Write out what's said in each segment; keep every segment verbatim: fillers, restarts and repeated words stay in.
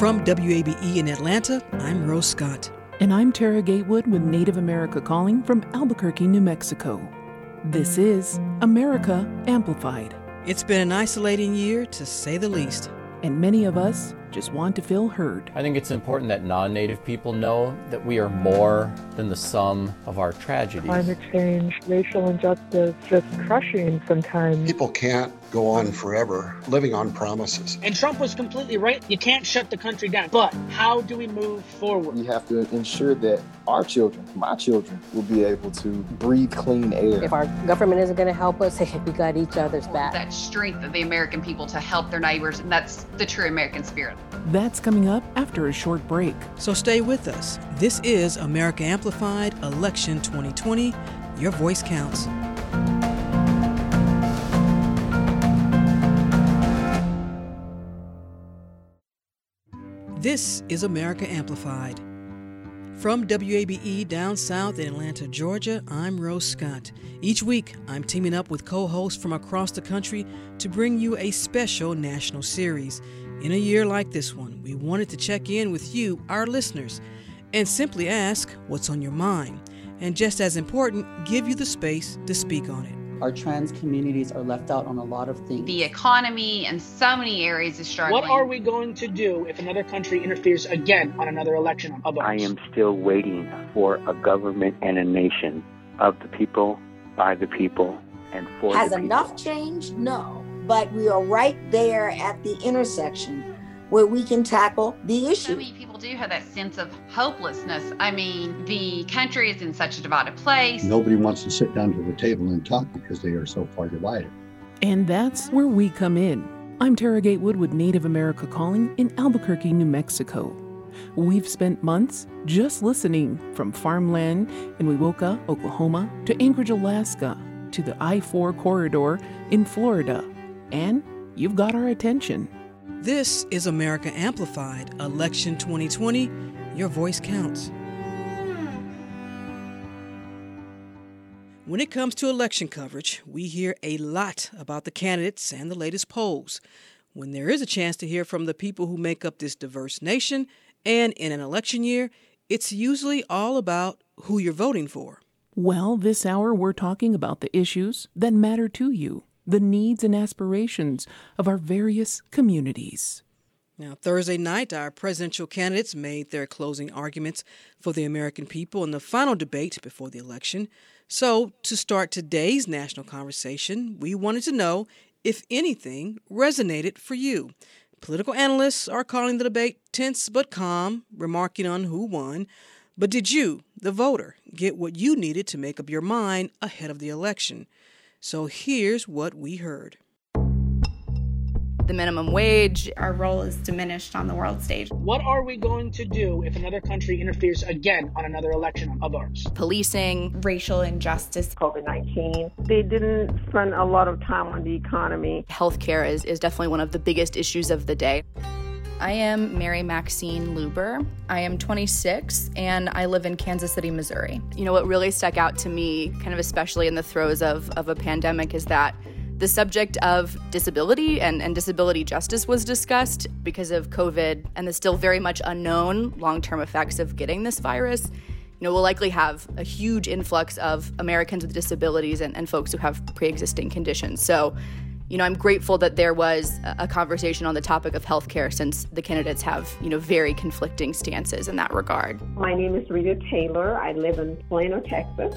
From W A B E in Atlanta, I'm Rose Scott. And I'm Tara Gatewood with Native America Calling from Albuquerque, New Mexico. This is America Amplified. It's been an isolating year, to say the least. And many of us just want to feel heard. I think it's important that non-Native people know that we are more than the sum of our tragedies. Climate change, racial injustice, just crushing sometimes. People can't go on forever living on promises. And Trump was completely right. You can't shut the country down. But how do we move forward? We have to ensure that our children, my children, will be able to breathe clean air. If our government isn't going to help us, we got each other's back. That strength of the American people to help their neighbors, and that's the true American spirit. That's coming up after a short break. So stay with us. This is America Amplified, Election twenty twenty. Your voice counts. This is America Amplified. From W A B E down south in Atlanta, Georgia, I'm Rose Scott. Each week, I'm teaming up with co-hosts from across the country to bring you a special national series. In a year like this one, we wanted to check in with you, our listeners, and simply ask what's on your mind, and just as important, give you the space to speak on it. Our trans communities are left out on a lot of things. The economy in so many areas is struggling. What are we going to do if another country interferes again on another election of ours? I am still waiting for a government and a nation of the people, by the people, and for the people. Has enough changed? No. But we are right there at the intersection where we can tackle the issue. So many people do have that sense of hopelessness. I mean, the country is in such a divided place. Nobody wants to sit down to the table and talk because they are so far divided. And that's where we come in. I'm Tara Gatewood with Native America Calling in Albuquerque, New Mexico. We've spent months just listening from farmland in Wewoka, Oklahoma, to Anchorage, Alaska, to the I four corridor in Florida. And you've got our attention. This is America Amplified, Election twenty twenty. Your voice counts. When it comes to election coverage, we hear a lot about the candidates and the latest polls. When there is a chance to hear from the people who make up this diverse nation, and in an election year, it's usually all about who you're voting for. Well, this hour we're talking about the issues that matter to you, the needs and aspirations of our various communities. Now, Thursday night, our presidential candidates made their closing arguments for the American people in the final debate before the election. So, to start today's national conversation, we wanted to know if anything resonated for you. Political analysts are calling the debate tense but calm, remarking on who won. But did you, the voter, get what you needed to make up your mind ahead of the election? So here's what we heard. The minimum wage, our role is diminished on the world stage. What are we going to do if another country interferes again on another election of ours? Policing, racial injustice, covid nineteen. They didn't spend a lot of time on the economy. Healthcare is, is definitely one of the biggest issues of the day. I am Mary Maxine Luber. I am twenty-six, and I live in Kansas City, Missouri. You know, what really stuck out to me, kind of especially in the throes of, of a pandemic, is that the subject of disability and, and disability justice was discussed because of COVID and the still very much unknown long-term effects of getting this virus. You know, we'll likely have a huge influx of Americans with disabilities and, and folks who have pre-existing conditions. So, you know, I'm grateful that there was a conversation on the topic of healthcare, since the candidates have, you know, very conflicting stances in that regard. My name is Rita Taylor. I live in Plano, Texas,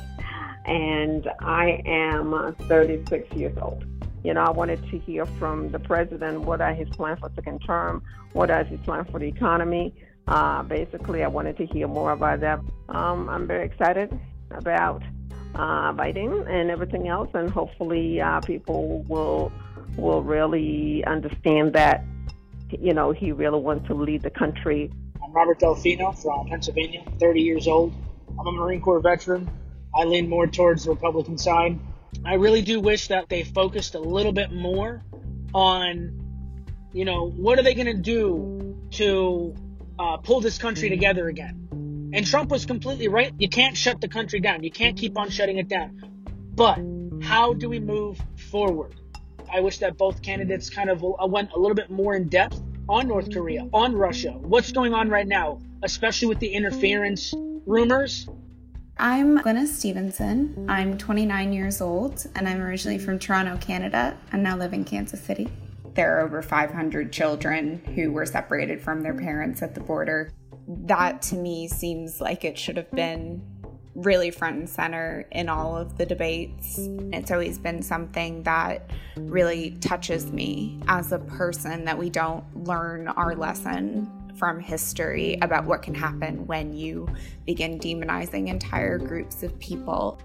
and I am thirty-six years old. You know, I wanted to hear from the president what are his plans for second term, what are his plans for the economy. Uh, basically, I wanted to hear more about that. Um, I'm very excited about Uh, Biden and everything else, and hopefully uh, people will will really understand that, you know, he really wants to lead the country. I'm Robert Delfino from Pennsylvania, thirty years old. I'm a Marine Corps veteran. I lean more towards the Republican side. I really do wish that they focused a little bit more on, you know, what are they going to do to uh, pull this country together again? And Trump was completely right. You can't shut the country down. You can't keep on shutting it down. But how do we move forward? I wish that both candidates kind of went a little bit more in depth on North Korea, on Russia, what's going on right now, especially with the interference rumors? I'm Glenna Stevenson. I'm twenty-nine years old, and I'm originally from Toronto, Canada, and now live in Kansas City. There are over five hundred children who were separated from their parents at the border. That, to me, seems like it should have been really front and center in all of the debates. It's always been something that really touches me as a person, that we don't learn our lesson from history about what can happen when you begin demonizing entire groups of people.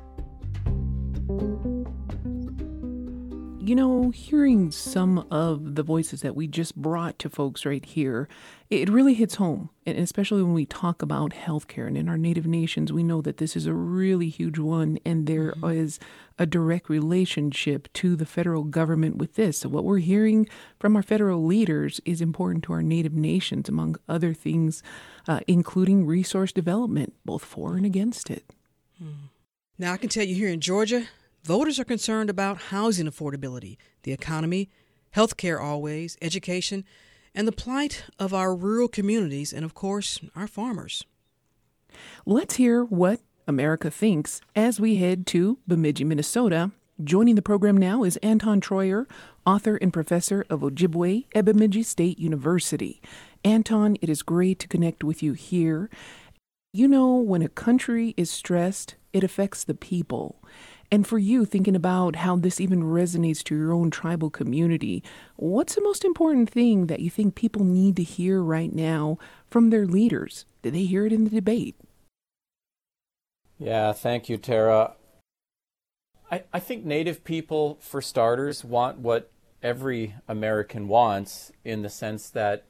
You know, hearing some of the voices that we just brought to folks right here, it really hits home, and especially when we talk about healthcare. And in our Native nations, we know that this is a really huge one, and there is a direct relationship to the federal government with this. So what we're hearing from our federal leaders is important to our Native nations, among other things, uh, including resource development, both for and against it. Now, I can tell you here in Georgia, voters are concerned about housing affordability, the economy, healthcare always, education, and the plight of our rural communities and, of course, our farmers. Let's hear what America thinks as we head to Bemidji, Minnesota. Joining the program now is Anton Troyer, author and professor of Ojibwe at Bemidji State University. Anton, it is great to connect with you here. You know, when a country is stressed, it affects the people. And for you, thinking about how this even resonates to your own tribal community, what's the most important thing that you think people need to hear right now from their leaders? Did they hear it in the debate? Yeah, thank you, Tara. I, I think Native people, for starters, want what every American wants, in the sense that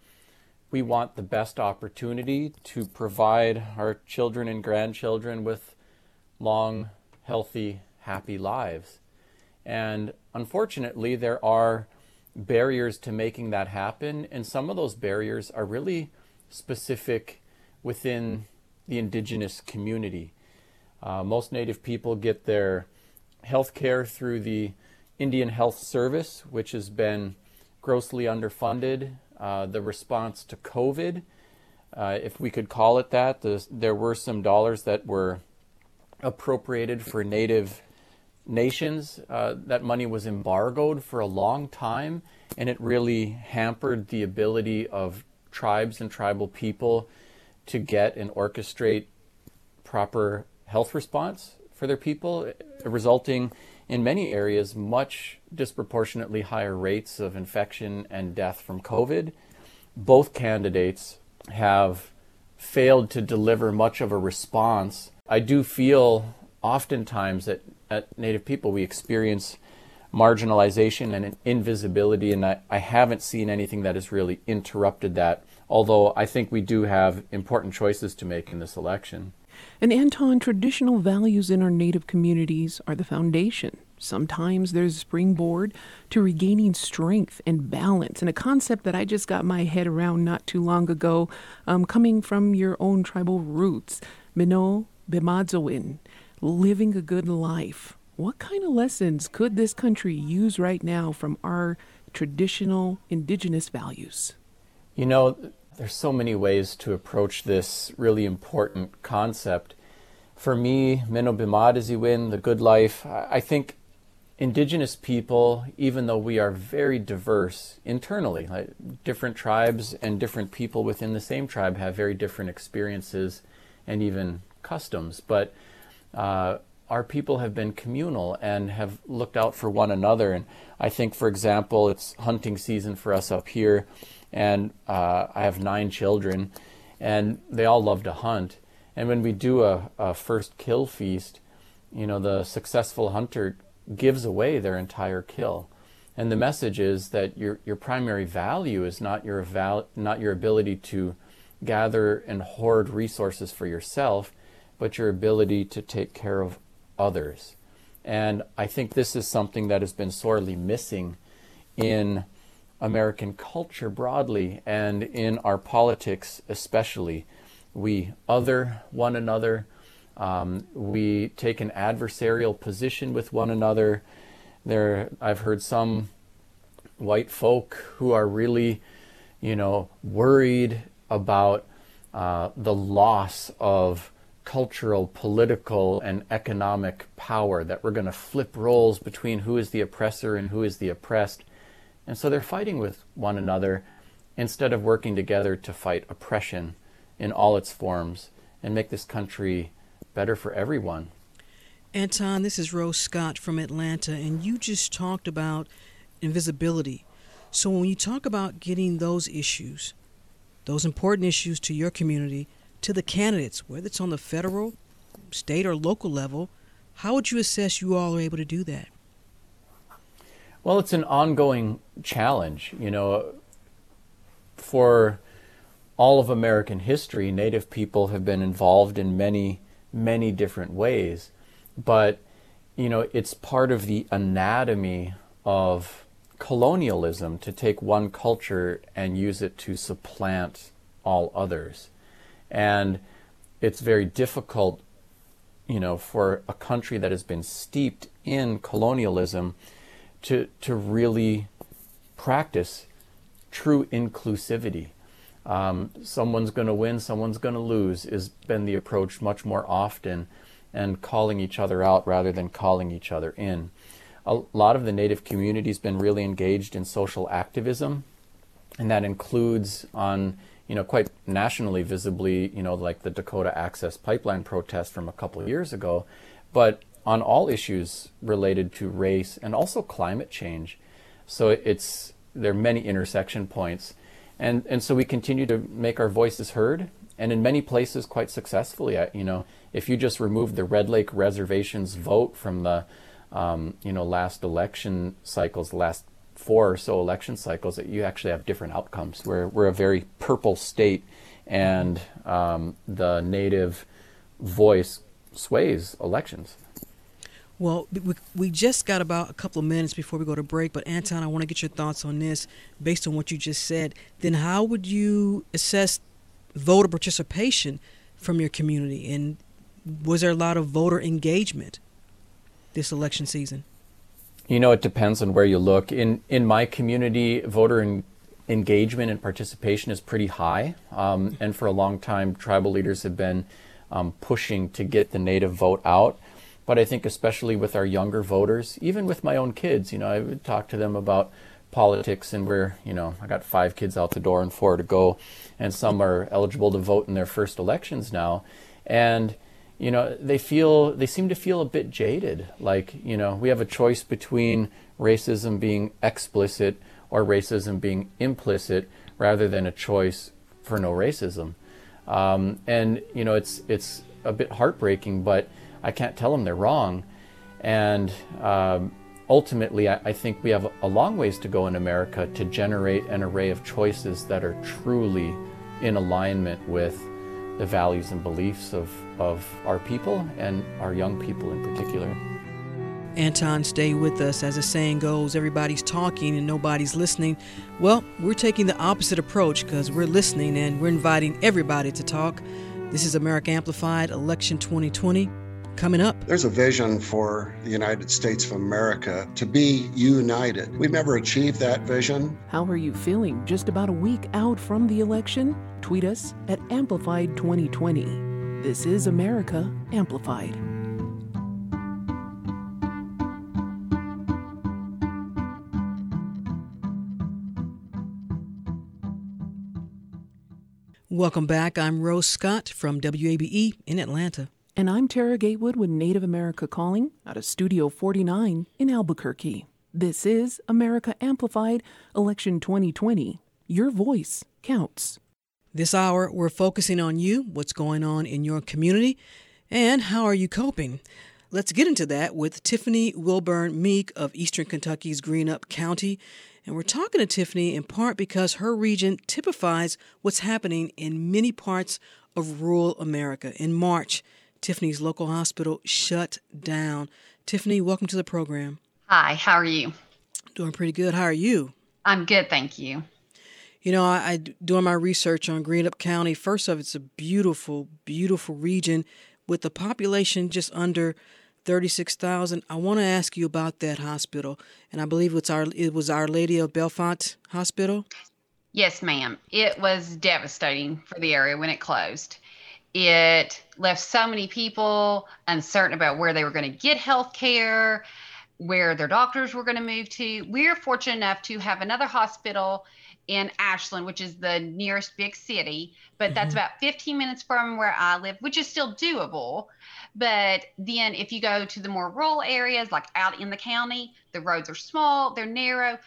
we want the best opportunity to provide our children and grandchildren with long, healthy, happy lives. And unfortunately, there are barriers to making that happen. And some of those barriers are really specific within the indigenous community. Uh, most Native people get their health care through the Indian Health Service, which has been grossly underfunded. Uh, the response to COVID, uh, if we could call it that, the, there were some dollars that were appropriated for Native nations. Uh, that money was embargoed for a long time, and it really hampered the ability of tribes and tribal people to get and orchestrate proper health response for their people, resulting in many areas much disproportionately higher rates of infection and death from COVID. Both candidates have failed to deliver much of a response. I do feel oftentimes that at Native people, we experience marginalization and invisibility, and I, I haven't seen anything that has really interrupted that, although I think we do have important choices to make in this election. And Anton, traditional values in our Native communities are the foundation. Sometimes there's a springboard to regaining strength and balance, and a concept that I just got my head around not too long ago, um, coming from your own tribal roots, Mino Bimadzowin. Living a good life. What kind of lessons could this country use right now from our traditional indigenous values? You know, there's so many ways to approach this really important concept. For me, Mino Bimadzowin, the good life, I think indigenous people, even though we are very diverse internally, like different tribes and different people within the same tribe have very different experiences and even customs, but Uh, our people have been communal and have looked out for one another. And I think, for example, it's hunting season for us up here, and uh, I have nine children, and they all love to hunt. And when we do a, a first kill feast, you know, the successful hunter gives away their entire kill. And the message is that your your primary value is not your val- not your ability to gather and hoard resources for yourself, but your ability to take care of others. And I think this is something that has been sorely missing in American culture broadly, and in our politics especially. We other one another, um, we take an adversarial position with one another. There, I've heard some white folk who are really you know, worried about uh, the loss of cultural, political, and economic power, that we're going to flip roles between who is the oppressor and who is the oppressed. And so they're fighting with one another instead of working together to fight oppression in all its forms and make this country better for everyone. Anton, this is Rose Scott from Atlanta, and you just talked about invisibility. So when you talk about getting those issues, those important issues to your community, to the candidates, whether it's on the federal, state, or local level, how would you assess you all are able to do that? Well, it's an ongoing challenge. You know, for all of American history, Native people have been involved in many, many different ways. But, you know, it's part of the anatomy of colonialism to take one culture and use it to supplant all others. And it's very difficult, you know, for a country that has been steeped in colonialism to to really practice true inclusivity. Um, someone's going to win, someone's going to lose has been the approach much more often, and calling each other out rather than calling each other in. A lot of the Native community has been really engaged in social activism, and that includes on you know, quite nationally visibly, you know, like the Dakota Access Pipeline protest from a couple of years ago, but on all issues related to race and also climate change. So it's, there are many intersection points. And, and so we continue to make our voices heard, and in many places quite successfully. I, you know, if you just remove the Red Lake reservations vote from the, um, you know, last election cycles, last four or so election cycles, that you actually have different outcomes. We're, we're a very purple state, and um, the Native voice sways elections. Well, we, we just got about a couple of minutes before we go to break, but Anton, I want to get your thoughts on this based on what you just said. Then how would you assess voter participation from your community, and was there a lot of voter engagement this election season? You know, it depends on where you look. In in my community, voter en- engagement and participation is pretty high. Um, and for a long time, tribal leaders have been um, pushing to get the Native vote out. But I think especially with our younger voters, even with my own kids, you know, I would talk to them about politics, and we're, you know, I got five kids out the door and four to go, and some are eligible to vote in their first elections now. And you know, they feel, they seem to feel a bit jaded. Like, you know, we have a choice between racism being explicit or racism being implicit, rather than a choice for no racism. Um, and, you know, it's it's a bit heartbreaking, but I can't tell them they're wrong. And um, ultimately, I, I think we have a long ways to go in America to generate an array of choices that are truly in alignment with the values and beliefs of, of our people, and our young people in particular. Anton, stay with us. As the saying goes, everybody's talking and nobody's listening. Well, we're taking the opposite approach, because we're listening and we're inviting everybody to talk. This is America Amplified, Election twenty twenty. Coming up, there's a vision for the United States of America to be united. We've never achieved that vision. How are you feeling just about a week out from the election? Tweet us at Amplified twenty twenty. This is America Amplified. Welcome back. I'm Rose Scott from W A B E in Atlanta. And I'm Tara Gatewood with Native America Calling out of Studio forty-nine in Albuquerque. This is America Amplified, Election twenty twenty. Your voice counts. This hour, we're focusing on you, what's going on in your community, and how are you coping? Let's get into that with Tiffany Wilburn-Meek of Eastern Kentucky's Greenup County. And we're talking to Tiffany in part because her region typifies what's happening in many parts of rural America. In March, Tiffany's local hospital shut down. Tiffany, welcome to the program. Hi, how are you? Doing pretty good. How are you? I'm good, thank you. You know, I, I doing my research on Greenup County. First off, it's a beautiful, beautiful region with a population just under thirty-six thousand. I want to ask you about that hospital, and I believe it's our it was Our Lady of Bellefonte Hospital. Yes, ma'am. It was devastating for the area when it closed. It left so many people uncertain about where they were going to get health care, where their doctors were going to move to. We're fortunate enough to have another hospital in Ashland, which is the nearest big city, but that's mm-hmm. about fifteen minutes from where I live, which is still doable. But then if you go to the more rural areas, like out in the county, the roads are small, they're narrow,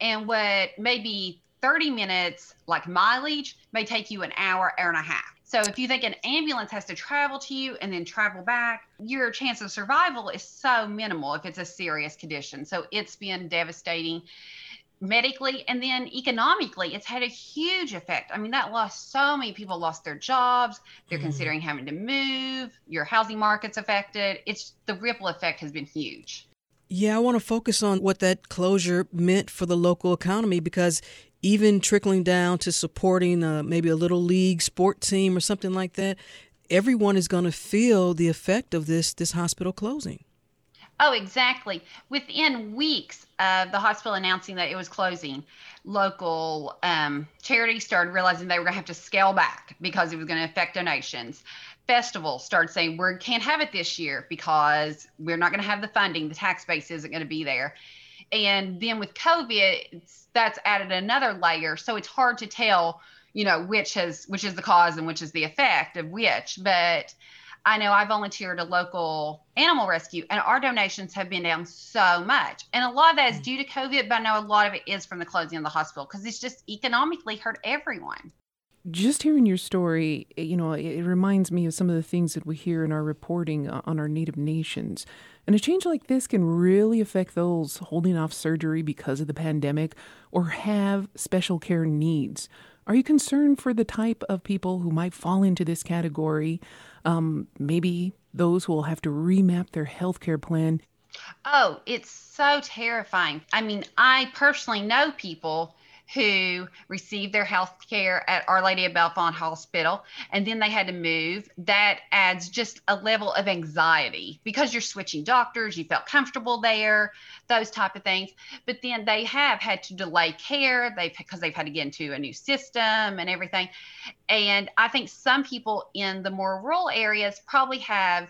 and what maybe thirty minutes, like mileage, may take you an hour, hour and a half. So if you think an ambulance has to travel to you and then travel back, your chance of survival is so minimal if it's a serious condition. So it's been devastating medically, and then economically, it's had a huge effect. I mean, that lost so many people lost their jobs. They're mm-hmm. considering having to move. Your housing market's affected. It's the ripple effect has been huge. Yeah, I want to focus on what that closure meant for the local economy, because even trickling down to supporting uh, maybe a little league sport team or something like that, everyone is going to feel the effect of this this hospital closing. Oh, exactly. Within weeks of the hospital announcing that it was closing, local um, charities started realizing they were going to have to scale back because it was going to affect donations. Festivals started saying, we can't have it this year because we're not going to have the funding. The tax base isn't going to be there. And then with COVID, it's, that's added another layer. So it's hard to tell, you know, which has which is the cause and which is the effect of which. But I know I volunteered a local animal rescue, and our donations have been down so much. And a lot of that is due to COVID, but I know a lot of it is from the closing of the hospital, because it's just economically hurt everyone. Just hearing your story, you know, it reminds me of some of the things that we hear in our reporting on our Native nations. And a change like this can really affect those holding off surgery because of the pandemic or have special care needs. Are you concerned for the type of people who might fall into this category? Um, maybe those who will have to remap their health care plan. Oh, it's so terrifying. I mean, I personally know people who received their health care at Our Lady of Bellefonte Hospital, and then they had to move. That adds just a level of anxiety because you're switching doctors, you felt comfortable there, those type of things. But then they have had to delay care they've because they've had to get into a new system and everything. And I think some people in the more rural areas probably have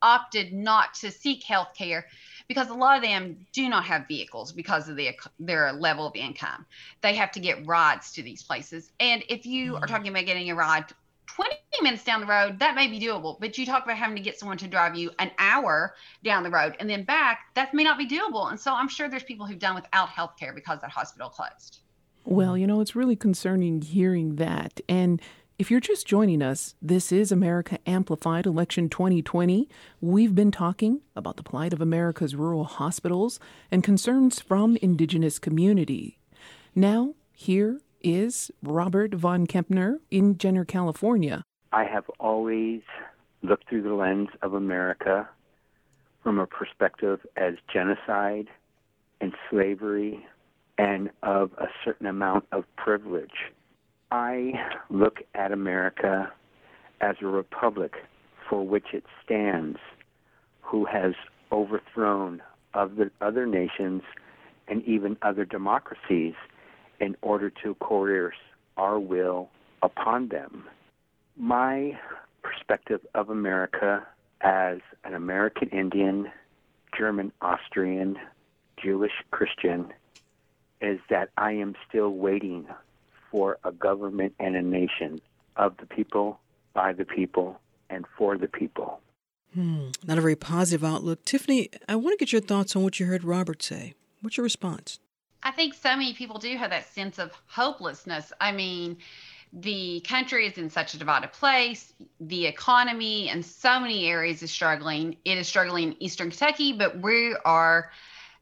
opted not to seek health care, because a lot of them do not have vehicles because of their, their level of income. They have to get rides to these places. And if you mm-hmm. are talking about getting a ride twenty minutes down the road, that may be doable. But you talk about having to get someone to drive you an hour down the road and then back, that may not be doable. And so I'm sure there's people who've done without health care because that hospital closed. Well, you know, it's really concerning hearing that. And if you're just joining us, this is America Amplified Election twenty twenty. We've been talking about the plight of America's rural hospitals and concerns from indigenous community. Now, here is Robert von Kempner in Jenner, California. I have always looked through the lens of America from a perspective as genocide and slavery and of a certain amount of privilege. I look at America as a republic for which it stands, who has overthrown other, other nations and even other democracies in order to coerce our will upon them. My perspective of America as an American Indian, German Austrian, Jewish Christian is that I am still waiting for a government and a nation of the people, by the people, and for the people. Hmm. Not a very positive outlook. Tiffany, I want to get your thoughts on what you heard Robert say. What's your response? I think so many people do have that sense of hopelessness. I mean, the country is in such a divided place. The economy in so many areas is struggling. It is struggling in Eastern Kentucky, but we are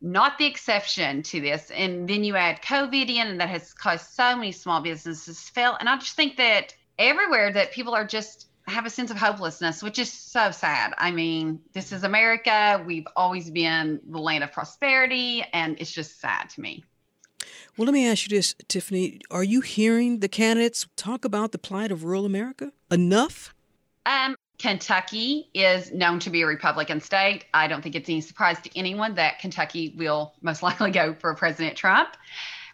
not the exception to this. And then you add COVID in, and that has caused so many small businesses to fail. And I just think that everywhere that people are just have a sense of hopelessness, which is so sad. I mean, this is America. We've always been the land of prosperity, and it's just sad to me. Well, let me ask you this, Tiffany. Are you hearing the candidates talk about the plight of rural America enough? Um. Kentucky is known to be a Republican state. I don't think it's any surprise to anyone that Kentucky will most likely go for President Trump.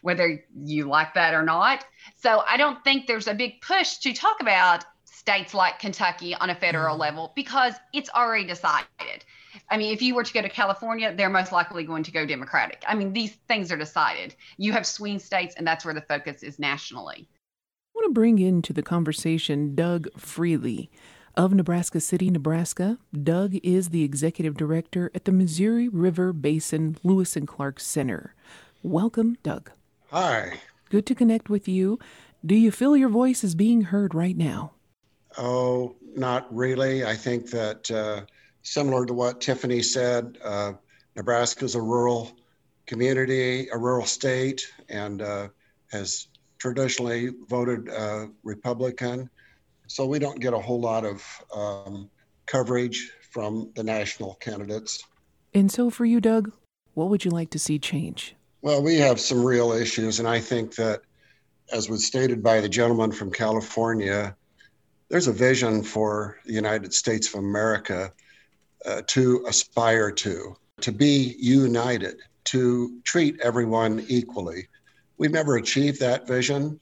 whether you like that or not. So I don't think there's a big push to talk about states like Kentucky on a federal level because it's already decided. I mean, if you were to go to California, they're most likely going to go Democratic. I mean, these things are decided. You have swing states, and that's where the focus is nationally. I want to bring into the conversation Doug Freely of Nebraska City, Nebraska. Doug is the executive director at the Missouri River Basin Lewis and Clark Center. Welcome, Doug. Hi. Good to connect with you. Do you feel your voice is being heard right now? Oh, not really. I think that uh, similar to what Tiffany said, uh, Nebraska is a rural community, a rural state, and uh, has traditionally voted uh, Republican. So we don't get a whole lot of um, coverage from the national candidates. And so for you, Doug, what would you like to see change? Well, we have some real issues, and I think that, as was stated by the gentleman from California, there's a vision for the United States of America uh, to aspire to, to be united, to treat everyone equally. We've never achieved that vision.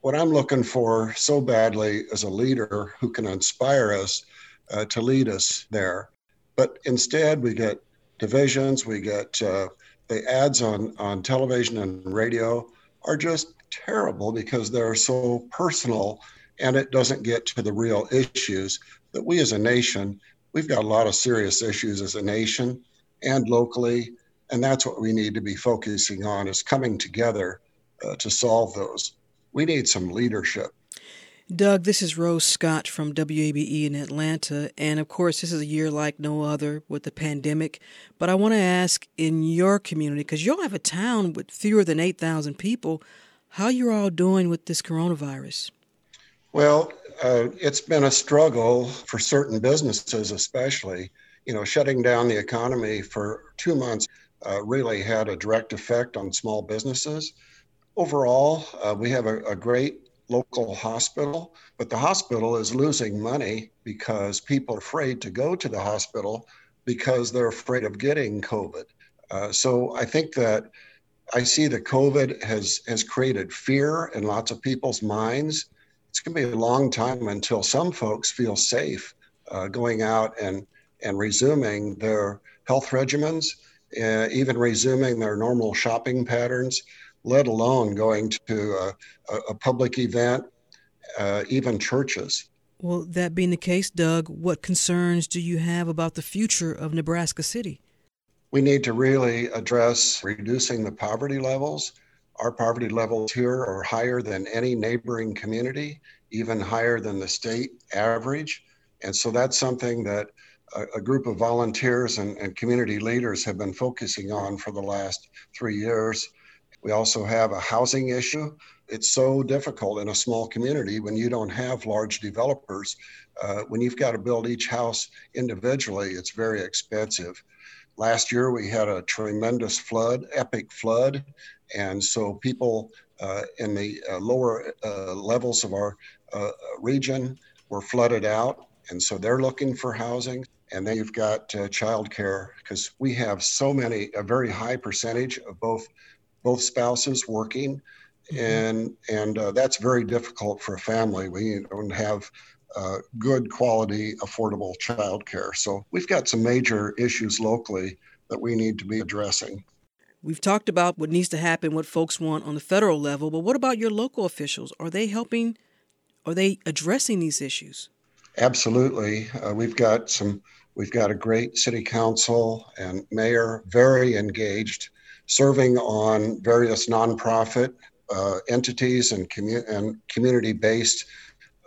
What I'm looking for so badly is a leader who can inspire us uh, to lead us there. But instead, we get divisions, we get uh, the ads on, on television and radio are just terrible because they're so personal and it doesn't get to the real issues that we as a nation, we've got a lot of serious issues as a nation and locally, and that's what we need to be focusing on is coming together uh, to solve those. We need some leadership. Doug, this is Rose Scott from W A B E in Atlanta. And of course, this is a year like no other with the pandemic. But I want to ask in your community, because you all have a town with fewer than eight thousand people, how you're all doing with this coronavirus? Well, uh, it's been a struggle for certain businesses, especially. You know, shutting down the economy for two months uh, really had a direct effect on small businesses. Overall, uh, we have a, a great local hospital, but the hospital is losing money because people are afraid to go to the hospital because they're afraid of getting COVID. Uh, so I think that I see that COVID has, has created fear in lots of people's minds. It's going to be a long time until some folks feel safe uh, going out and, and resuming their health regimens, uh, even resuming their normal shopping patterns, let alone going to a, a public event, uh, even churches. Well, that being the case, Doug, what concerns do you have about the future of Nebraska City? We need to really address reducing the poverty levels. Our poverty levels here are higher than any neighboring community, even higher than the state average. And so that's something that a, a group of volunteers and, and community leaders have been focusing on for the last three years. We also have a housing issue. It's so difficult in a small community when you don't have large developers. Uh, when you've got to build each house individually, it's very expensive. Last year, we had a tremendous flood, epic flood. And so people uh, in the uh, lower uh, levels of our uh, region were flooded out. And so they're looking for housing. And then you've got uh, childcare because we have so many, a very high percentage of both both spouses working, and and uh, that's very difficult for a family. We don't have uh, good quality, affordable childcare. So we've got some major issues locally that we need to be addressing. We've talked about what needs to happen, what folks want on the federal level, but what about your local officials? Are they helping? Are they addressing these issues? Absolutely. Uh, we've got some. We've got a great city council and mayor, very engaged, serving on various nonprofit uh, entities and, commu- and community-based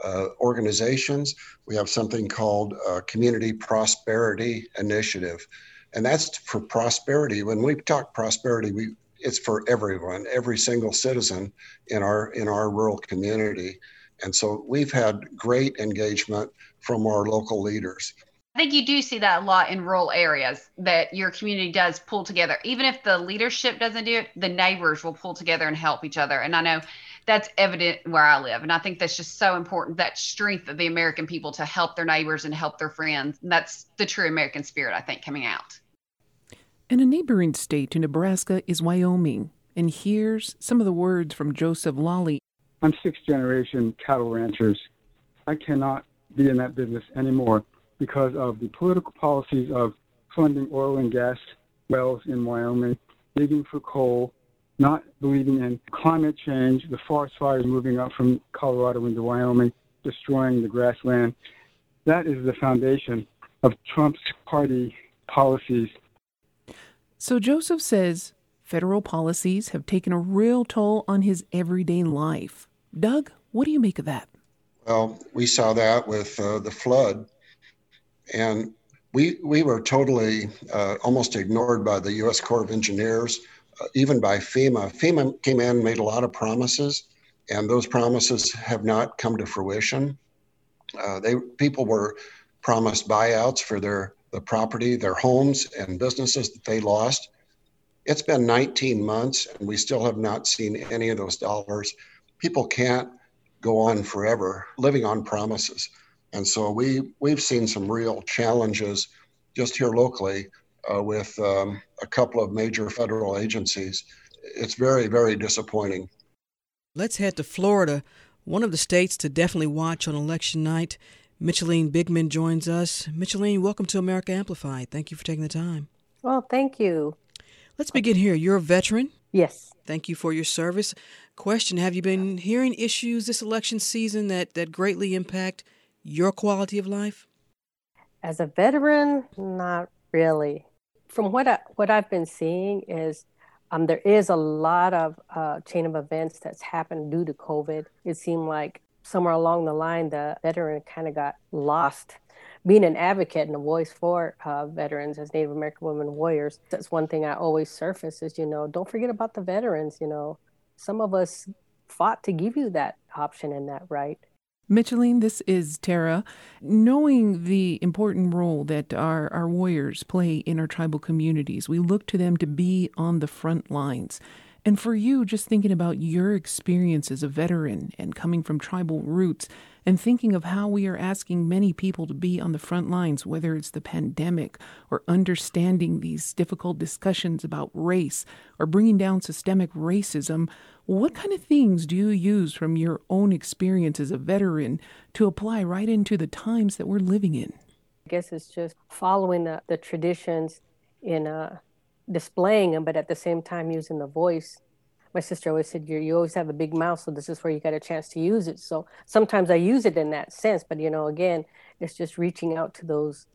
uh, organizations. We have something called uh, Community Prosperity Initiative, and that's for prosperity. When we talk prosperity, we it's for everyone, every single citizen in our in our rural community. And so we've had great engagement from our local leaders. I think you do see that a lot in rural areas, that your community does pull together. Even if the leadership doesn't do it, the neighbors will pull together and help each other. And I know that's evident where I live. And I think that's just so important, that strength of the American people to help their neighbors and help their friends. And that's the true American spirit, I think, coming out. And a neighboring state to Nebraska is Wyoming. And here's some of the words from Joseph Lawley. I'm sixth generation cattle ranchers. I cannot be in that business anymore because of the political policies of funding oil and gas wells in Wyoming, digging for coal, not believing in climate change, the forest fires moving up from Colorado into Wyoming, destroying the grassland. That is the foundation of Trump's party policies. So Joseph says federal policies have taken a real toll on his everyday life. Doug, what do you make of that? Well, we saw that with uh, the flood, and we we were totally uh, almost ignored by the U S Corps of Engineers, uh, even by FEMA. FEMA came in and made a lot of promises, and those promises have not come to fruition. Uh, they people were promised buyouts for their the property, their homes, and businesses that they lost. It's been nineteen months, and we still have not seen any of those dollars. People can't go on forever living on promises. And so we, we've seen some real challenges just here locally uh, with um, a couple of major federal agencies. It's very, very disappointing. Let's head to Florida, one of the states to definitely watch on election night. Micheline Bigman joins us. Micheline, welcome to America Amplified. Thank you for taking the time. Well, thank you. Let's begin here. You're a veteran. Yes. Thank you for your service. Question, have you been hearing issues this election season that, that greatly impact your quality of life? As a veteran, not really. From what, I, what I've been seeing is um, there is a lot of uh, chain of events that's happened due to COVID. It seemed like somewhere along the line, the veteran kind of got lost. Being an advocate and a voice for uh, veterans as Native American women warriors, that's one thing I always surface is, you know, don't forget about the veterans. You know, some of us fought to give you that option and that right. Micheline, this is Tara. Knowing the important role that our, our warriors play in our tribal communities, we look to them to be on the front lines. And for you, just thinking about your experience as a veteran and coming from tribal roots and thinking of how we are asking many people to be on the front lines, whether it's the pandemic or understanding these difficult discussions about race or bringing down systemic racism, what kind of things do you use from your own experience as a veteran to apply right into the times that we're living in? I guess it's just following the, the traditions in a displaying them, but at the same time using the voice. My sister always said, you you always have a big mouth, so this is where you got a chance to use it. So sometimes I use it in that sense, but you know, again, it's just reaching out to those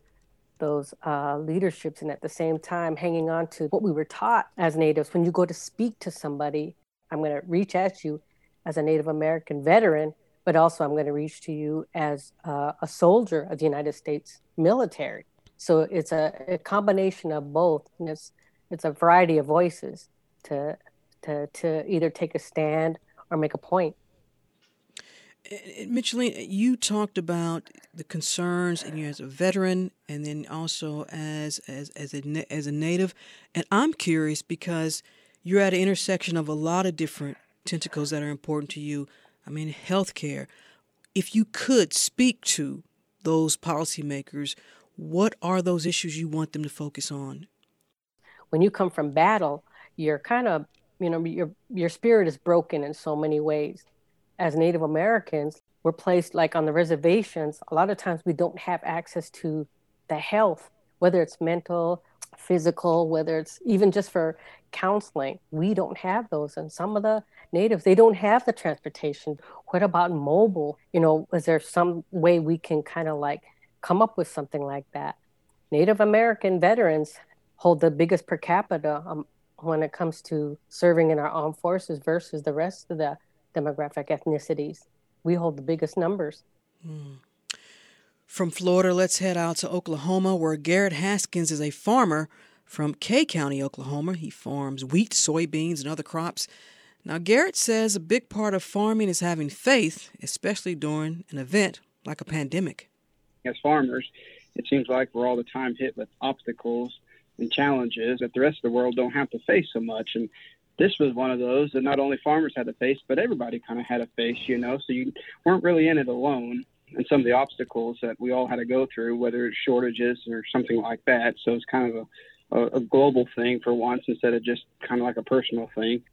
those uh, leaderships and at the same time hanging on to what we were taught as natives. When you go to speak to somebody, I'm going to reach at you as a Native American veteran, but also I'm going to reach to you as uh, a soldier of the United States military. So it's a, a combination of both, and it's It's a variety of voices to, to to either take a stand or make a point. Micheline, you talked about the concerns, and you as a veteran, and then also as as as a as a native. And I'm curious because you're at an intersection of a lot of different tentacles that are important to you. I mean, healthcare. If you could speak to those policymakers, what are those issues you want them to focus on? When you come from battle, you're kind of, you know, your your spirit is broken in so many ways. As Native Americans, we're placed like on the reservations. A lot of times we don't have access to the health, whether it's mental, physical, whether it's even just for counseling. We don't have those. And some of the natives, they don't have the transportation. What about mobile? You know, is there some way we can kind of like come up with something like that? Native American veterans hold the biggest per capita um, when it comes to serving in our armed forces versus the rest of the demographic ethnicities. We hold the biggest numbers. Mm. From Florida, let's head out to Oklahoma, where Garrett Haskins is a farmer from Kay County, Oklahoma. He farms wheat, soybeans, and other crops. Now, Garrett says a big part of farming is having faith, especially during an event like a pandemic. As farmers, it seems like we're all the time hit with obstacles and challenges that the rest of the world don't have to face so much. And this was one of those that not only farmers had to face, but everybody kind of had to face, you know, so you weren't really in it alone. And some of the obstacles that we all had to go through, whether it's shortages or something like that. So it's kind of a, a, a global thing for once instead of just kind of like a personal thing.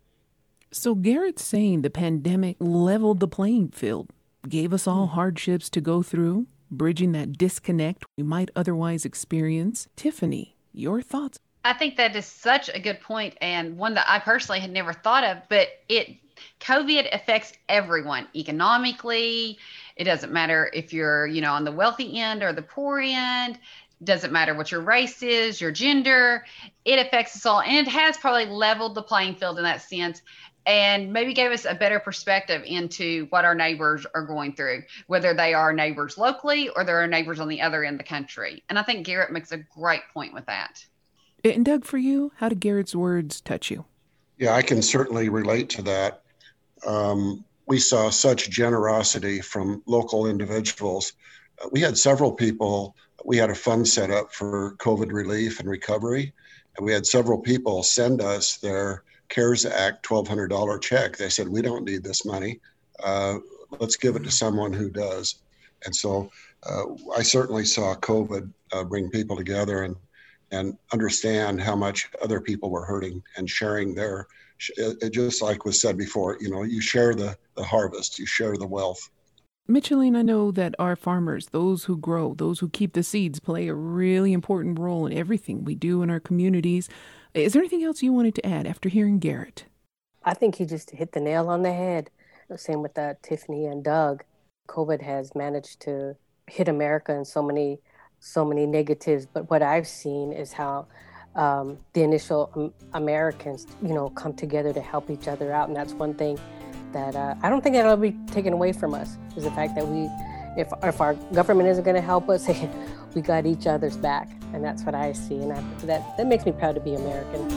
So Garrett's saying the pandemic leveled the playing field, gave us all hardships to go through, bridging that disconnect we might otherwise experience. Tiffany, your thoughts? I think that is such a good point, and one that I personally had never thought of, but it COVID affects everyone economically. It doesn't matter if you're, you know, on the wealthy end or the poor end. Doesn't matter what your race is, your gender. It affects us all, and it has probably leveled the playing field in that sense, and maybe gave us a better perspective into what our neighbors are going through, whether they are neighbors locally or they're our neighbors on the other end of the country. And I think Garrett makes a great point with that. And Doug, for you, how did Garrett's words touch you? Yeah, I can certainly relate to that. Um, we saw such generosity from local individuals. Uh, we had several people, we had a fund set up for COVID relief and recovery, and we had several people send us their CARES Act twelve hundred dollars check. They said, we don't need this money. Uh, let's give it to someone who does. And so uh, I certainly saw COVID uh, bring people together and and understand how much other people were hurting and sharing their, it just like was said before, you know, you share the, the harvest, you share the wealth. Micheline, I know that our farmers, those who grow, those who keep the seeds, play a really important role in everything we do in our communities. Is there anything else you wanted to add after hearing Garrett? I think he just hit the nail on the head. Same with uh, Tiffany and Doug. COVID has managed to hit America in so many so many negatives, but what I've seen is how um, the initial um, Americans, you know, come together to help each other out, and that's one thing that uh, I don't think that'll be taken away from us, is the fact that we, if, if our government isn't going to help us, we got each other's back, and that's what I see, and I, that, that makes me proud to be American.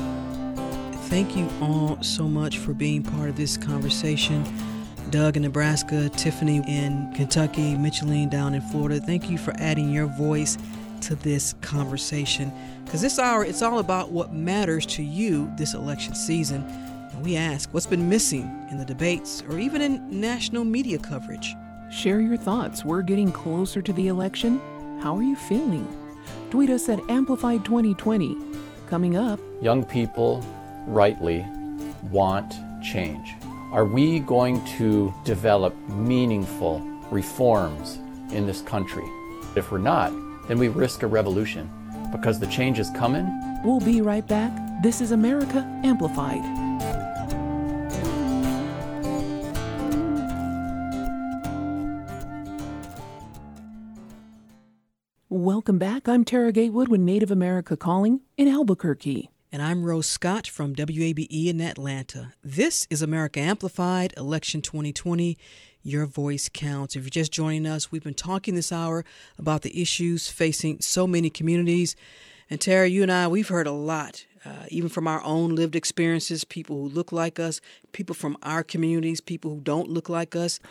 Thank you all so much for being part of this conversation. Doug in Nebraska, Tiffany in Kentucky, Micheline down in Florida. Thank you for adding your voice to this conversation, because this hour, it's all about what matters to you this election season. And we ask what's been missing in the debates or even in national media coverage. Share your thoughts. We're getting closer to the election. How are you feeling? Tweet us at Amplified twenty twenty. Coming up. Young people rightly want change. Are we going to develop meaningful reforms in this country? If we're not, then we risk a revolution, because the change is coming. We'll be right back. This is America Amplified. Welcome back. I'm Tara Gatewood with Native America Calling in Albuquerque. And I'm Rose Scott from W A B E in Atlanta. This is America Amplified, Election twenty twenty. Your voice counts. If you're just joining us, we've been talking this hour about the issues facing so many communities. And Tara, you and I, we've heard a lot, uh, even from our own lived experiences, people who look like us, people from our communities, people who don't look like us.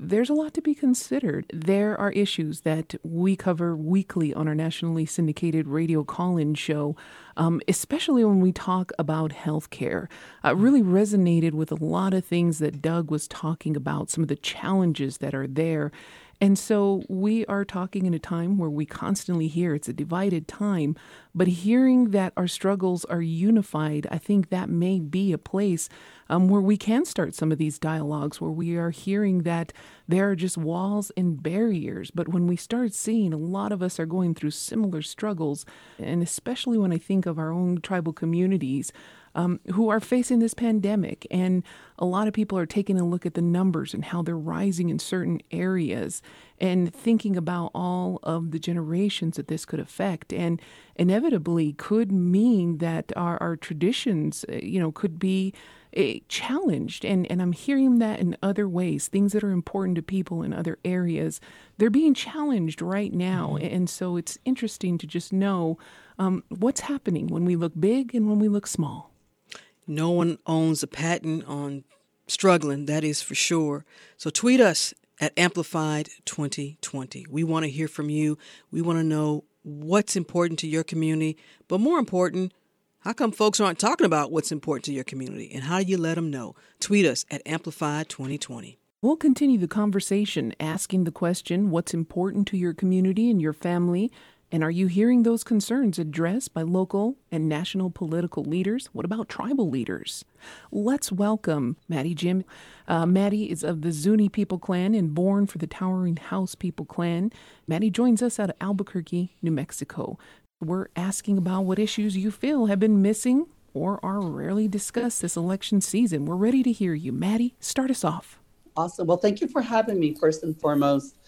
There's a lot to be considered. There are issues that we cover weekly on our nationally syndicated radio call-in show, um, especially when we talk about health care. Uh, really resonated with a lot of things that Doug was talking about, some of the challenges that are there. And so we are talking in a time where we constantly hear it's a divided time, but hearing that our struggles are unified, I think that may be a place um, where we can start some of these dialogues, where we are hearing that there are just walls and barriers. But when we start seeing a lot of us are going through similar struggles, and especially when I think of our own tribal communities, Um, who are facing this pandemic. And a lot of people are taking a look at the numbers and how they're rising in certain areas and thinking about all of the generations that this could affect, and inevitably could mean that our, our traditions, you know, could be uh, challenged. And, and I'm hearing that in other ways, things that are important to people in other areas, they're being challenged right now. Mm-hmm. And so it's interesting to just know um, what's happening when we look big and when we look small. No one owns a patent on struggling, that is for sure. So tweet us at Amplified twenty twenty. We want to hear from you. We want to know what's important to your community. But more important, how come folks aren't talking about what's important to your community? And how do you let them know? Tweet us at Amplified twenty twenty. We'll continue the conversation asking the question, what's important to your community and your family? And are you hearing those concerns addressed by local and national political leaders? What about tribal leaders? Let's welcome Maddie Jim. Uh, Maddie is of the Zuni People clan and born for the Towering House People clan. Maddie joins us out of Albuquerque, New Mexico. We're asking about what issues you feel have been missing or are rarely discussed this election season. We're ready to hear you. Maddie, start us off. Awesome. Well, thank you for having me, first and foremost.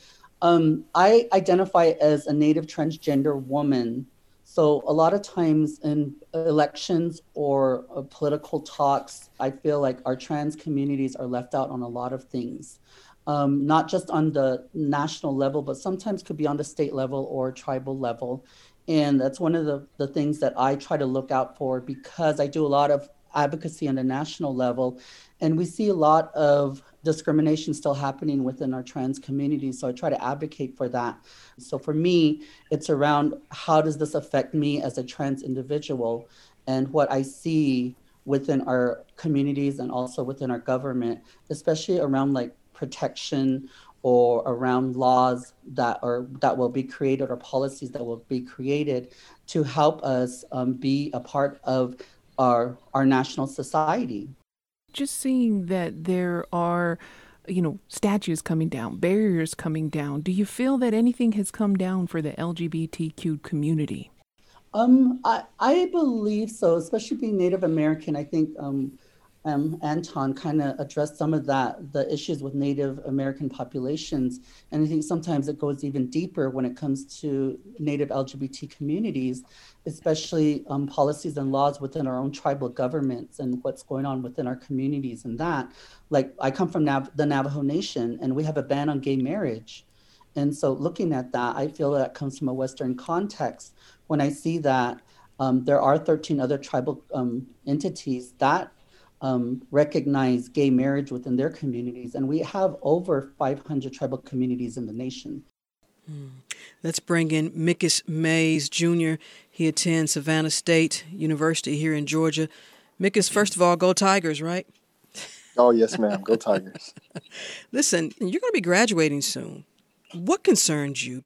Um, I identify as a Native transgender woman. So a lot of times in elections or uh, political talks, I feel like our trans communities are left out on a lot of things, um, not just on the national level, but sometimes could be on the state level or tribal level. And that's one of the, the things that I try to look out for, because I do a lot of advocacy on the national level, and we see a lot of discrimination still happening within our trans community. So I try to advocate for that. So for me, it's around how does this affect me as a trans individual, and what I see within our communities and also within our government, especially around like protection or around laws that are that will be created or policies that will be created to help us um, be a part of our our national society. Just seeing that there are, you know, statues coming down, barriers coming down. Do you feel that anything has come down for the L G B T Q community? Um, I, I believe so, especially being Native American. I think um, um, Anton kind of addressed some of that, the issues with Native American populations. And I think sometimes it goes even deeper when it comes to Native L G B T communities, especially um, policies and laws within our own tribal governments and what's going on within our communities and that. Like, I come from Nav- the Navajo Nation, and we have a ban on gay marriage. And so looking at that, I feel that comes from a Western context. When I see that um, there are thirteen other tribal um, entities that um, recognize gay marriage within their communities, and we have over five hundred tribal communities in the nation. Let's bring in Mikis Mays Junior He attends Savannah State University here in Georgia. Mikis, first of all, go Tigers, right? Oh, yes, ma'am. Go Tigers. Listen, you're going to be graduating soon. What concerns you?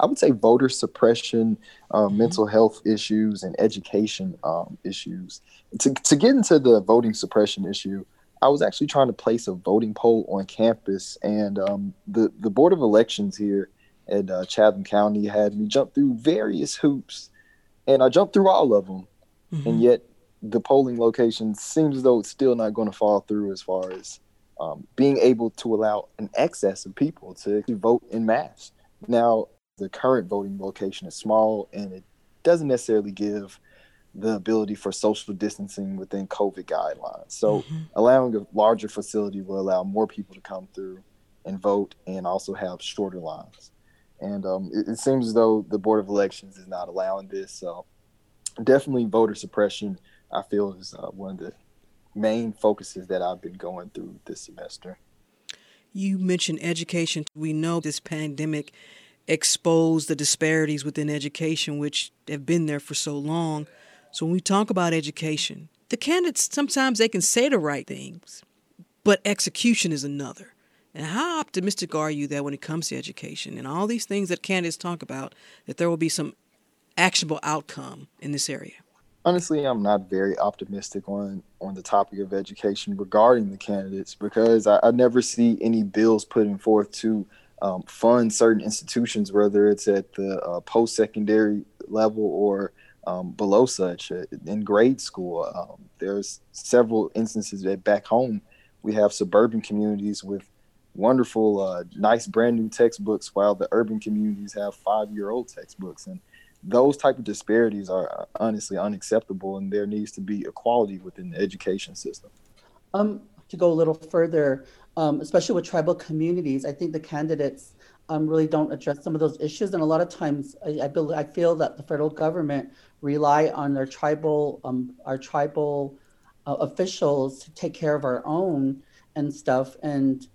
I would say voter suppression, uh, mm-hmm. mental health issues, and education um, issues. To, to get into the voting suppression issue, I was actually trying to place a voting poll on campus, and um, the, the Board of Elections here at uh, Chatham County had me jump through various hoops, and I jumped through all of them. Mm-hmm. And yet the polling location seems as though it's still not going to fall through as far as um, being able to allow an excess of people to vote in mass. Now, the current voting location is small, and it doesn't necessarily give the ability for social distancing within COVID guidelines. So mm-hmm. allowing a larger facility will allow more people to come through and vote and also have shorter lines. And um, it, it seems as though the Board of Elections is not allowing this. So definitely voter suppression, I feel, is uh, one of the main focuses that I've been going through this semester. You mentioned education. We know this pandemic exposed the disparities within education, which have been there for so long. So when we talk about education, the candidates, sometimes they can say the right things, but execution is another. And how optimistic are you that when it comes to education and all these things that candidates talk about, that there will be some actionable outcome in this area? Honestly, I'm not very optimistic on, on the topic of education regarding the candidates, because I, I never see any bills putting forth to um, fund certain institutions, whether it's at the uh, post-secondary level or um, below such uh, in grade school. Um, there's several instances that back home we have suburban communities with wonderful, uh, nice, brand new textbooks, while the urban communities have five-year-old textbooks. And those type of disparities are honestly unacceptable, and there needs to be equality within the education system. Um, to go a little further, um, especially with tribal communities, I think the candidates um, really don't address some of those issues. And a lot of times I, I, be- I feel that the federal government rely on their tribal, um, our tribal uh, officials to take care of our own and stuff. And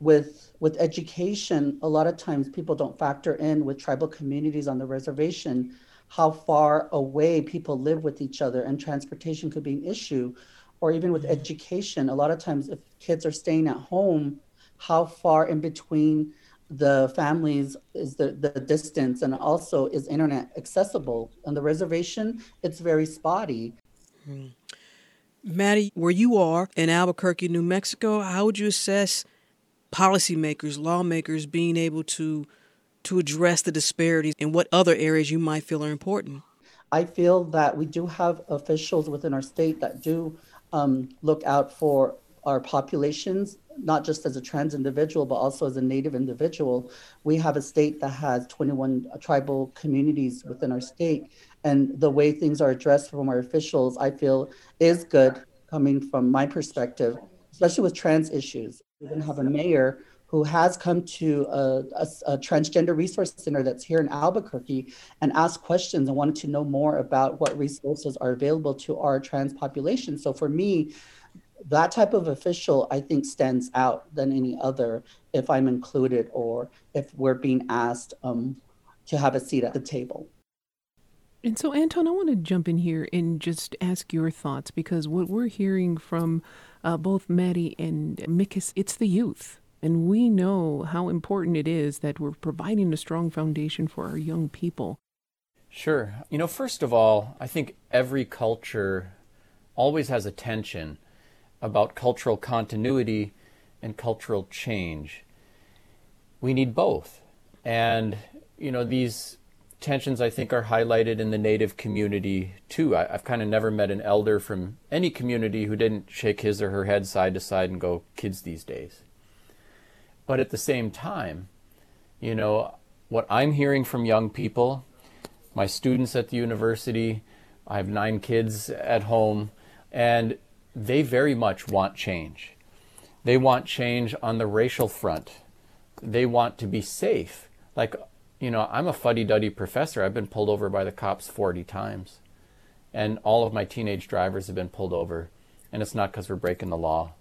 With with education, a lot of times people don't factor in with tribal communities on the reservation how far away people live with each other, and transportation could be an issue. Or even with education, a lot of times if kids are staying at home, how far in between the families is the, the distance, and also is internet accessible. On the reservation, it's very spotty. Mm. Maddie, where you are in Albuquerque, New Mexico, how would you assess policymakers, lawmakers being able to to address the disparities, and what other areas you might feel are important? I feel that we do have officials within our state that do um, look out for our populations, not just as a trans individual, but also as a Native individual. We have a state that has twenty-one tribal communities within our state, and the way things are addressed from our officials, I feel, is good, coming from my perspective, especially with trans issues. We even have a mayor who has come to a, a, a transgender resource center that's here in Albuquerque and asked questions and wanted to know more about what resources are available to our trans population. So for me, that type of official, I think, stands out than any other if I'm included or if we're being asked um, to have a seat at the table. And so, Anton, I want to jump in here and just ask your thoughts, because what we're hearing from uh, both Maddie and Mikis, it's the youth. And we know how important it is that we're providing a strong foundation for our young people. Sure. You know, first of all, I think every culture always has a tension about cultural continuity and cultural change. We need both. And, you know, these tensions, I think, are highlighted in the Native community, too. I, I've kind of never met an elder from any community who didn't shake his or her head side to side and go, kids these days. But at the same time, you know, what I'm hearing from young people, my students at the university, I have nine kids at home, and they very much want change. They want change on the racial front. They want to be safe. Like, you know, I'm a fuddy-duddy professor. I've been pulled over by the cops forty times. And all of my teenage drivers have been pulled over. And it's not because we're breaking the law.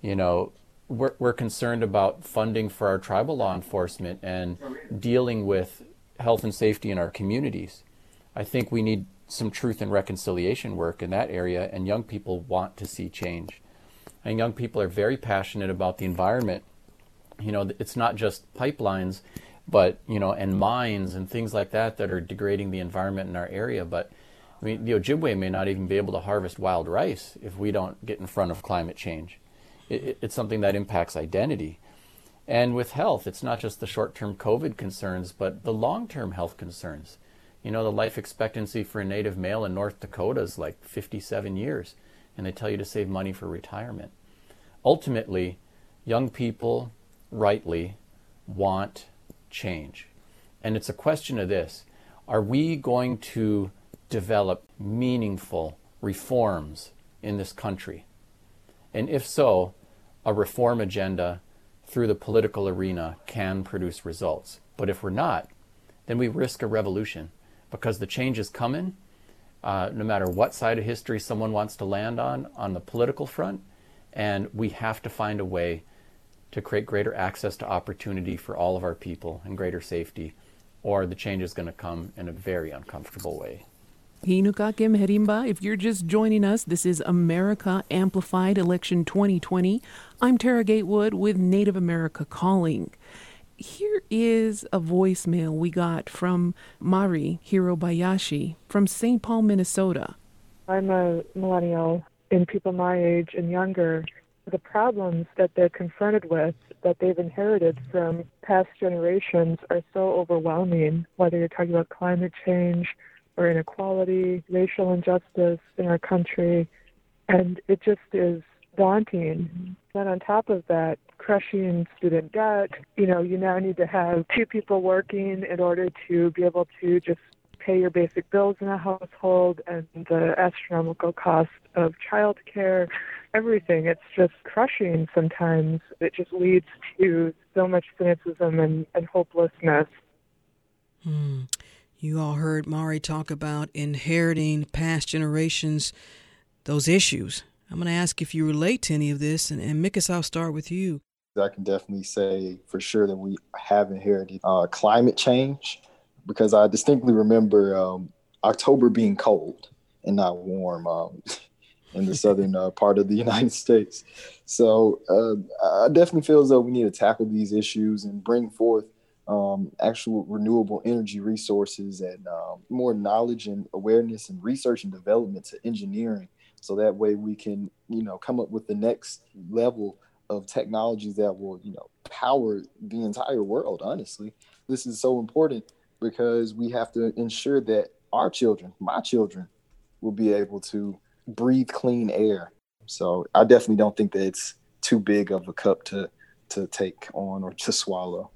You know, We're, we're concerned about funding for our tribal law enforcement and dealing with health and safety in our communities. I think we need some truth and reconciliation work in that area, and young people want to see change. And young people are very passionate about the environment. You know, it's not just pipelines, but, you know, and mines and things like that that are degrading the environment in our area. But, I mean, the Ojibwe may not even be able to harvest wild rice if we don't get in front of climate change. It's something that impacts identity. And with health, it's not just the short-term COVID concerns, but the long-term health concerns. You know, the life expectancy for a Native male in North Dakota is like fifty-seven years, and they tell you to save money for retirement. Ultimately, young people, rightly, want change. And it's a question of this: are we going to develop meaningful reforms in this country? And if so, a reform agenda through the political arena can produce results. But if we're not, then we risk a revolution, because the change is coming, uh, no matter what side of history someone wants to land on, on the political front. And we have to find a way to create greater access to opportunity for all of our people and greater safety, or the change is going to come in a very uncomfortable way. Hinukakim Herimba, if you're just joining us, this is America Amplified Election twenty twenty. I'm Tara Gatewood with Native America Calling. Here is a voicemail we got from Mari Hirobayashi from Saint Paul, Minnesota. I'm a millennial, and people my age and younger, the problems that they're confronted with, that they've inherited from past generations, are so overwhelming, whether you're talking about climate change or inequality, racial injustice in our country, and it just is daunting. Mm-hmm. Then on top of that, crushing student debt, you know, you now need to have two people working in order to be able to just pay your basic bills in a household, and the astronomical cost of childcare, everything. It's just crushing sometimes. It just leads to so much cynicism and, and hopelessness. Mm. You all heard Mari talk about inheriting past generations, those issues. I'm going to ask if you relate to any of this, and, and Mikis, I'll start with you. I can definitely say for sure that we have inherited uh, climate change, because I distinctly remember um, October being cold and not warm. Um, in the southern uh, part of the United States. So uh, I definitely feel as though we need to tackle these issues and bring forth um, actual renewable energy resources and um, more knowledge and awareness and research and development to engineering. So that way we can, you know, come up with the next level of technologies that will, you know, power the entire world. Honestly, this is so important because we have to ensure that our children, my children, will be able to breathe clean air. So I definitely don't think that it's too big of a cup to to take on or to swallow.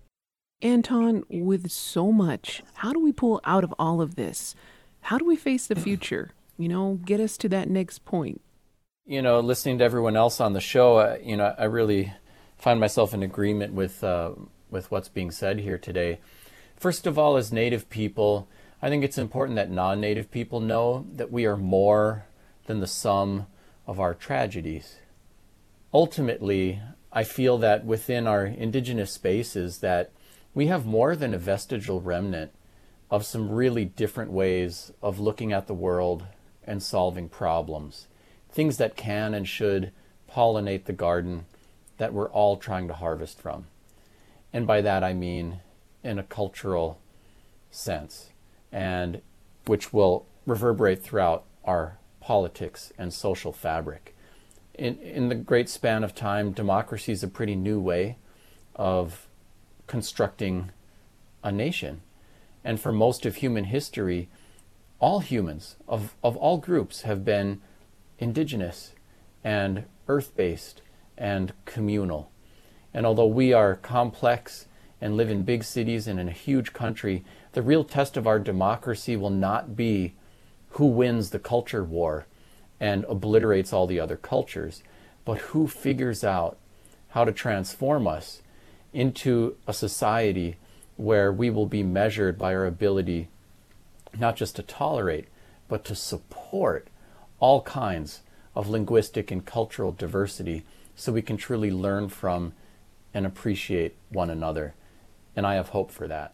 Anton, with so much, how do we pull out of all of this? How do we face the future? You know, get us to that next point. You know, listening to everyone else on the show, uh, you know, I really find myself in agreement with uh, with what's being said here today. First of all, as Native people, I think it's important that non-Native people know that we are more than the sum of our tragedies. Ultimately, I feel that within our indigenous spaces that we have more than a vestigial remnant of some really different ways of looking at the world and solving problems. Things that can and should pollinate the garden that we're all trying to harvest from. And by that I mean in a cultural sense, and which will reverberate throughout our politics and social fabric. In, in the great span of time, democracy is a pretty new way of constructing a nation. And for most of human history, all humans of, of all groups have been indigenous and earth-based and communal. And although we are complex and live in big cities and in a huge country, the real test of our democracy will not be who wins the culture war and obliterates all the other cultures, but who figures out how to transform us into a society where we will be measured by our ability not just to tolerate, but to support all kinds of linguistic and cultural diversity so we can truly learn from and appreciate one another. And I have hope for that.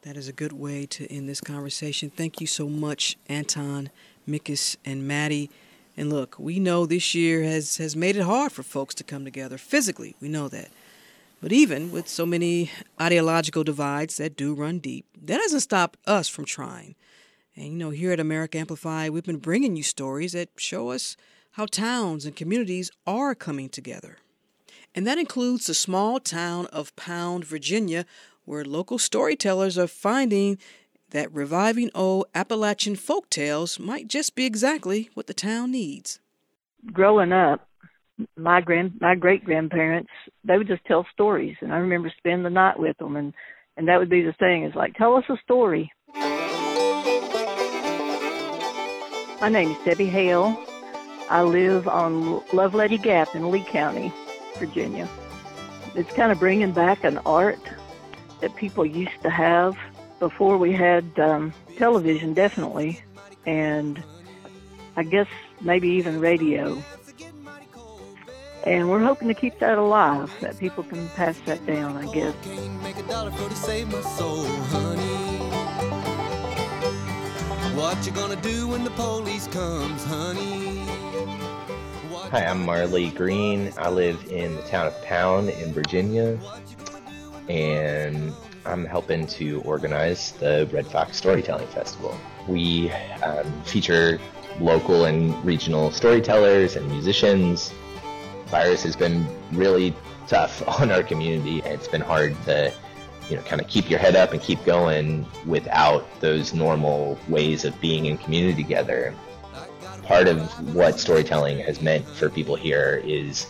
That is a good way to end this conversation. Thank you so much, Anton, Mikis, and Maddie. And look, we know this year has, has made it hard for folks to come together physically. We know that. But even with so many ideological divides that do run deep, that doesn't stop us from trying. And, you know, here at America Amplified, we've been bringing you stories that show us how towns and communities are coming together. And that includes the small town of Pound, Virginia, where local storytellers are finding that reviving old Appalachian folktales might just be exactly what the town needs. Growing up, my grand, my great-grandparents, they would just tell stories, and I remember spending the night with them, and, and that would be the thing. It's like, tell us a story. My name is Debbie Hale. I live on Lovelady Gap in Lee County, Virginia. It's kind of bringing back an art that people used to have before we had um, television, definitely, and I guess maybe even radio. And we're hoping to keep that alive, that people can pass that down, I guess. What you gonna do when the police comes, honey? Hi, I'm Marley Green. I live in the town of Pound in Virginia, and I'm helping to organize the Red Fox Storytelling Festival. We um, feature local and regional storytellers and musicians. Virus has been really tough on our community, and it's been hard to, you know, kind of keep your head up and keep going without those normal ways of being in community together. Part of what storytelling has meant for people here is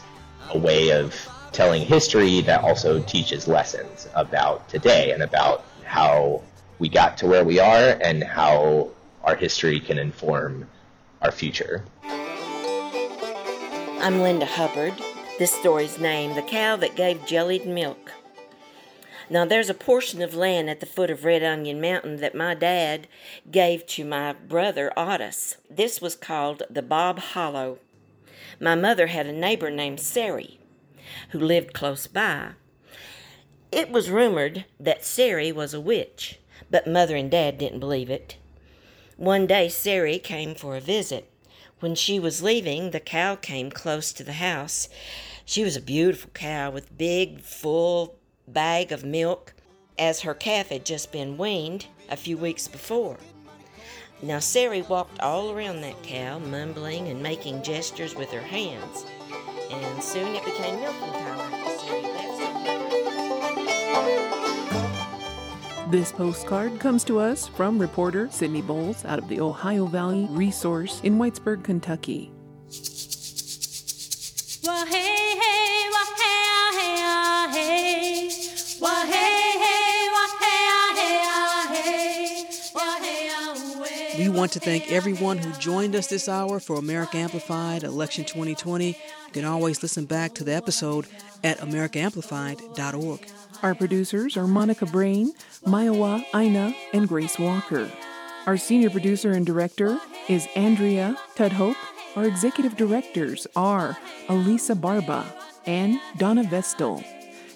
a way of telling history that also teaches lessons about today and about how we got to where we are and how our history can inform our future. I'm Linda Hubbard. This story's named The Cow That Gave Jellied Milk. Now, there's a portion of land at the foot of Red Onion Mountain that my dad gave to my brother, Otis. This was called the Bob Hollow. My mother had a neighbor named Sari, who lived close by. It was rumored that Sari was a witch, but Mother and Dad didn't believe it. One day, Sari came for a visit. When she was leaving, the cow came close to the house. She was a beautiful cow with a big, full bag of milk, as her calf had just been weaned a few weeks before. Now, Sari walked all around that cow, mumbling and making gestures with her hands, and soon it became milking time. This postcard comes to us from reporter Sydney Bowles out of the Ohio Valley Resource in Whitesburg, Kentucky. Well, hey. We want to thank everyone who joined us this hour for America Amplified Election twenty twenty. You can always listen back to the episode at america amplified dot org. Our producers are Monica Brain, Maiwa Aina, and Grace Walker. Our senior producer and director is Andrea Tudhope. Our executive directors are Elisa Barba and Donna Vestal.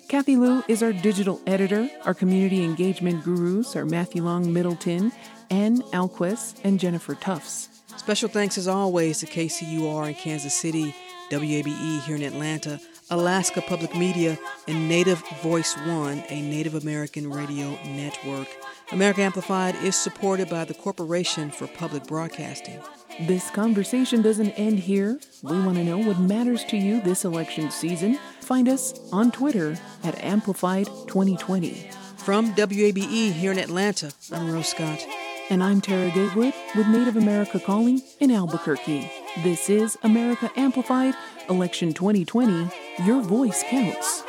Kathy Liu is our digital editor. Our community engagement gurus are Matthew Long Middleton, Ann Alquist, and Jennifer Tufts. Special thanks, as always, to K C U R in Kansas City, W A B E here in Atlanta, Alaska Public Media, and Native Voice One, a Native American radio network. America Amplified is supported by the Corporation for Public Broadcasting. This conversation doesn't end here. We want to know what matters to you this election season. Find us on Twitter at Amplified twenty twenty. From W A B E here in Atlanta, I'm Rose Scott. And I'm Tara Gatewood with Native America Calling in Albuquerque. This is America Amplified, Election twenty twenty. Your voice counts.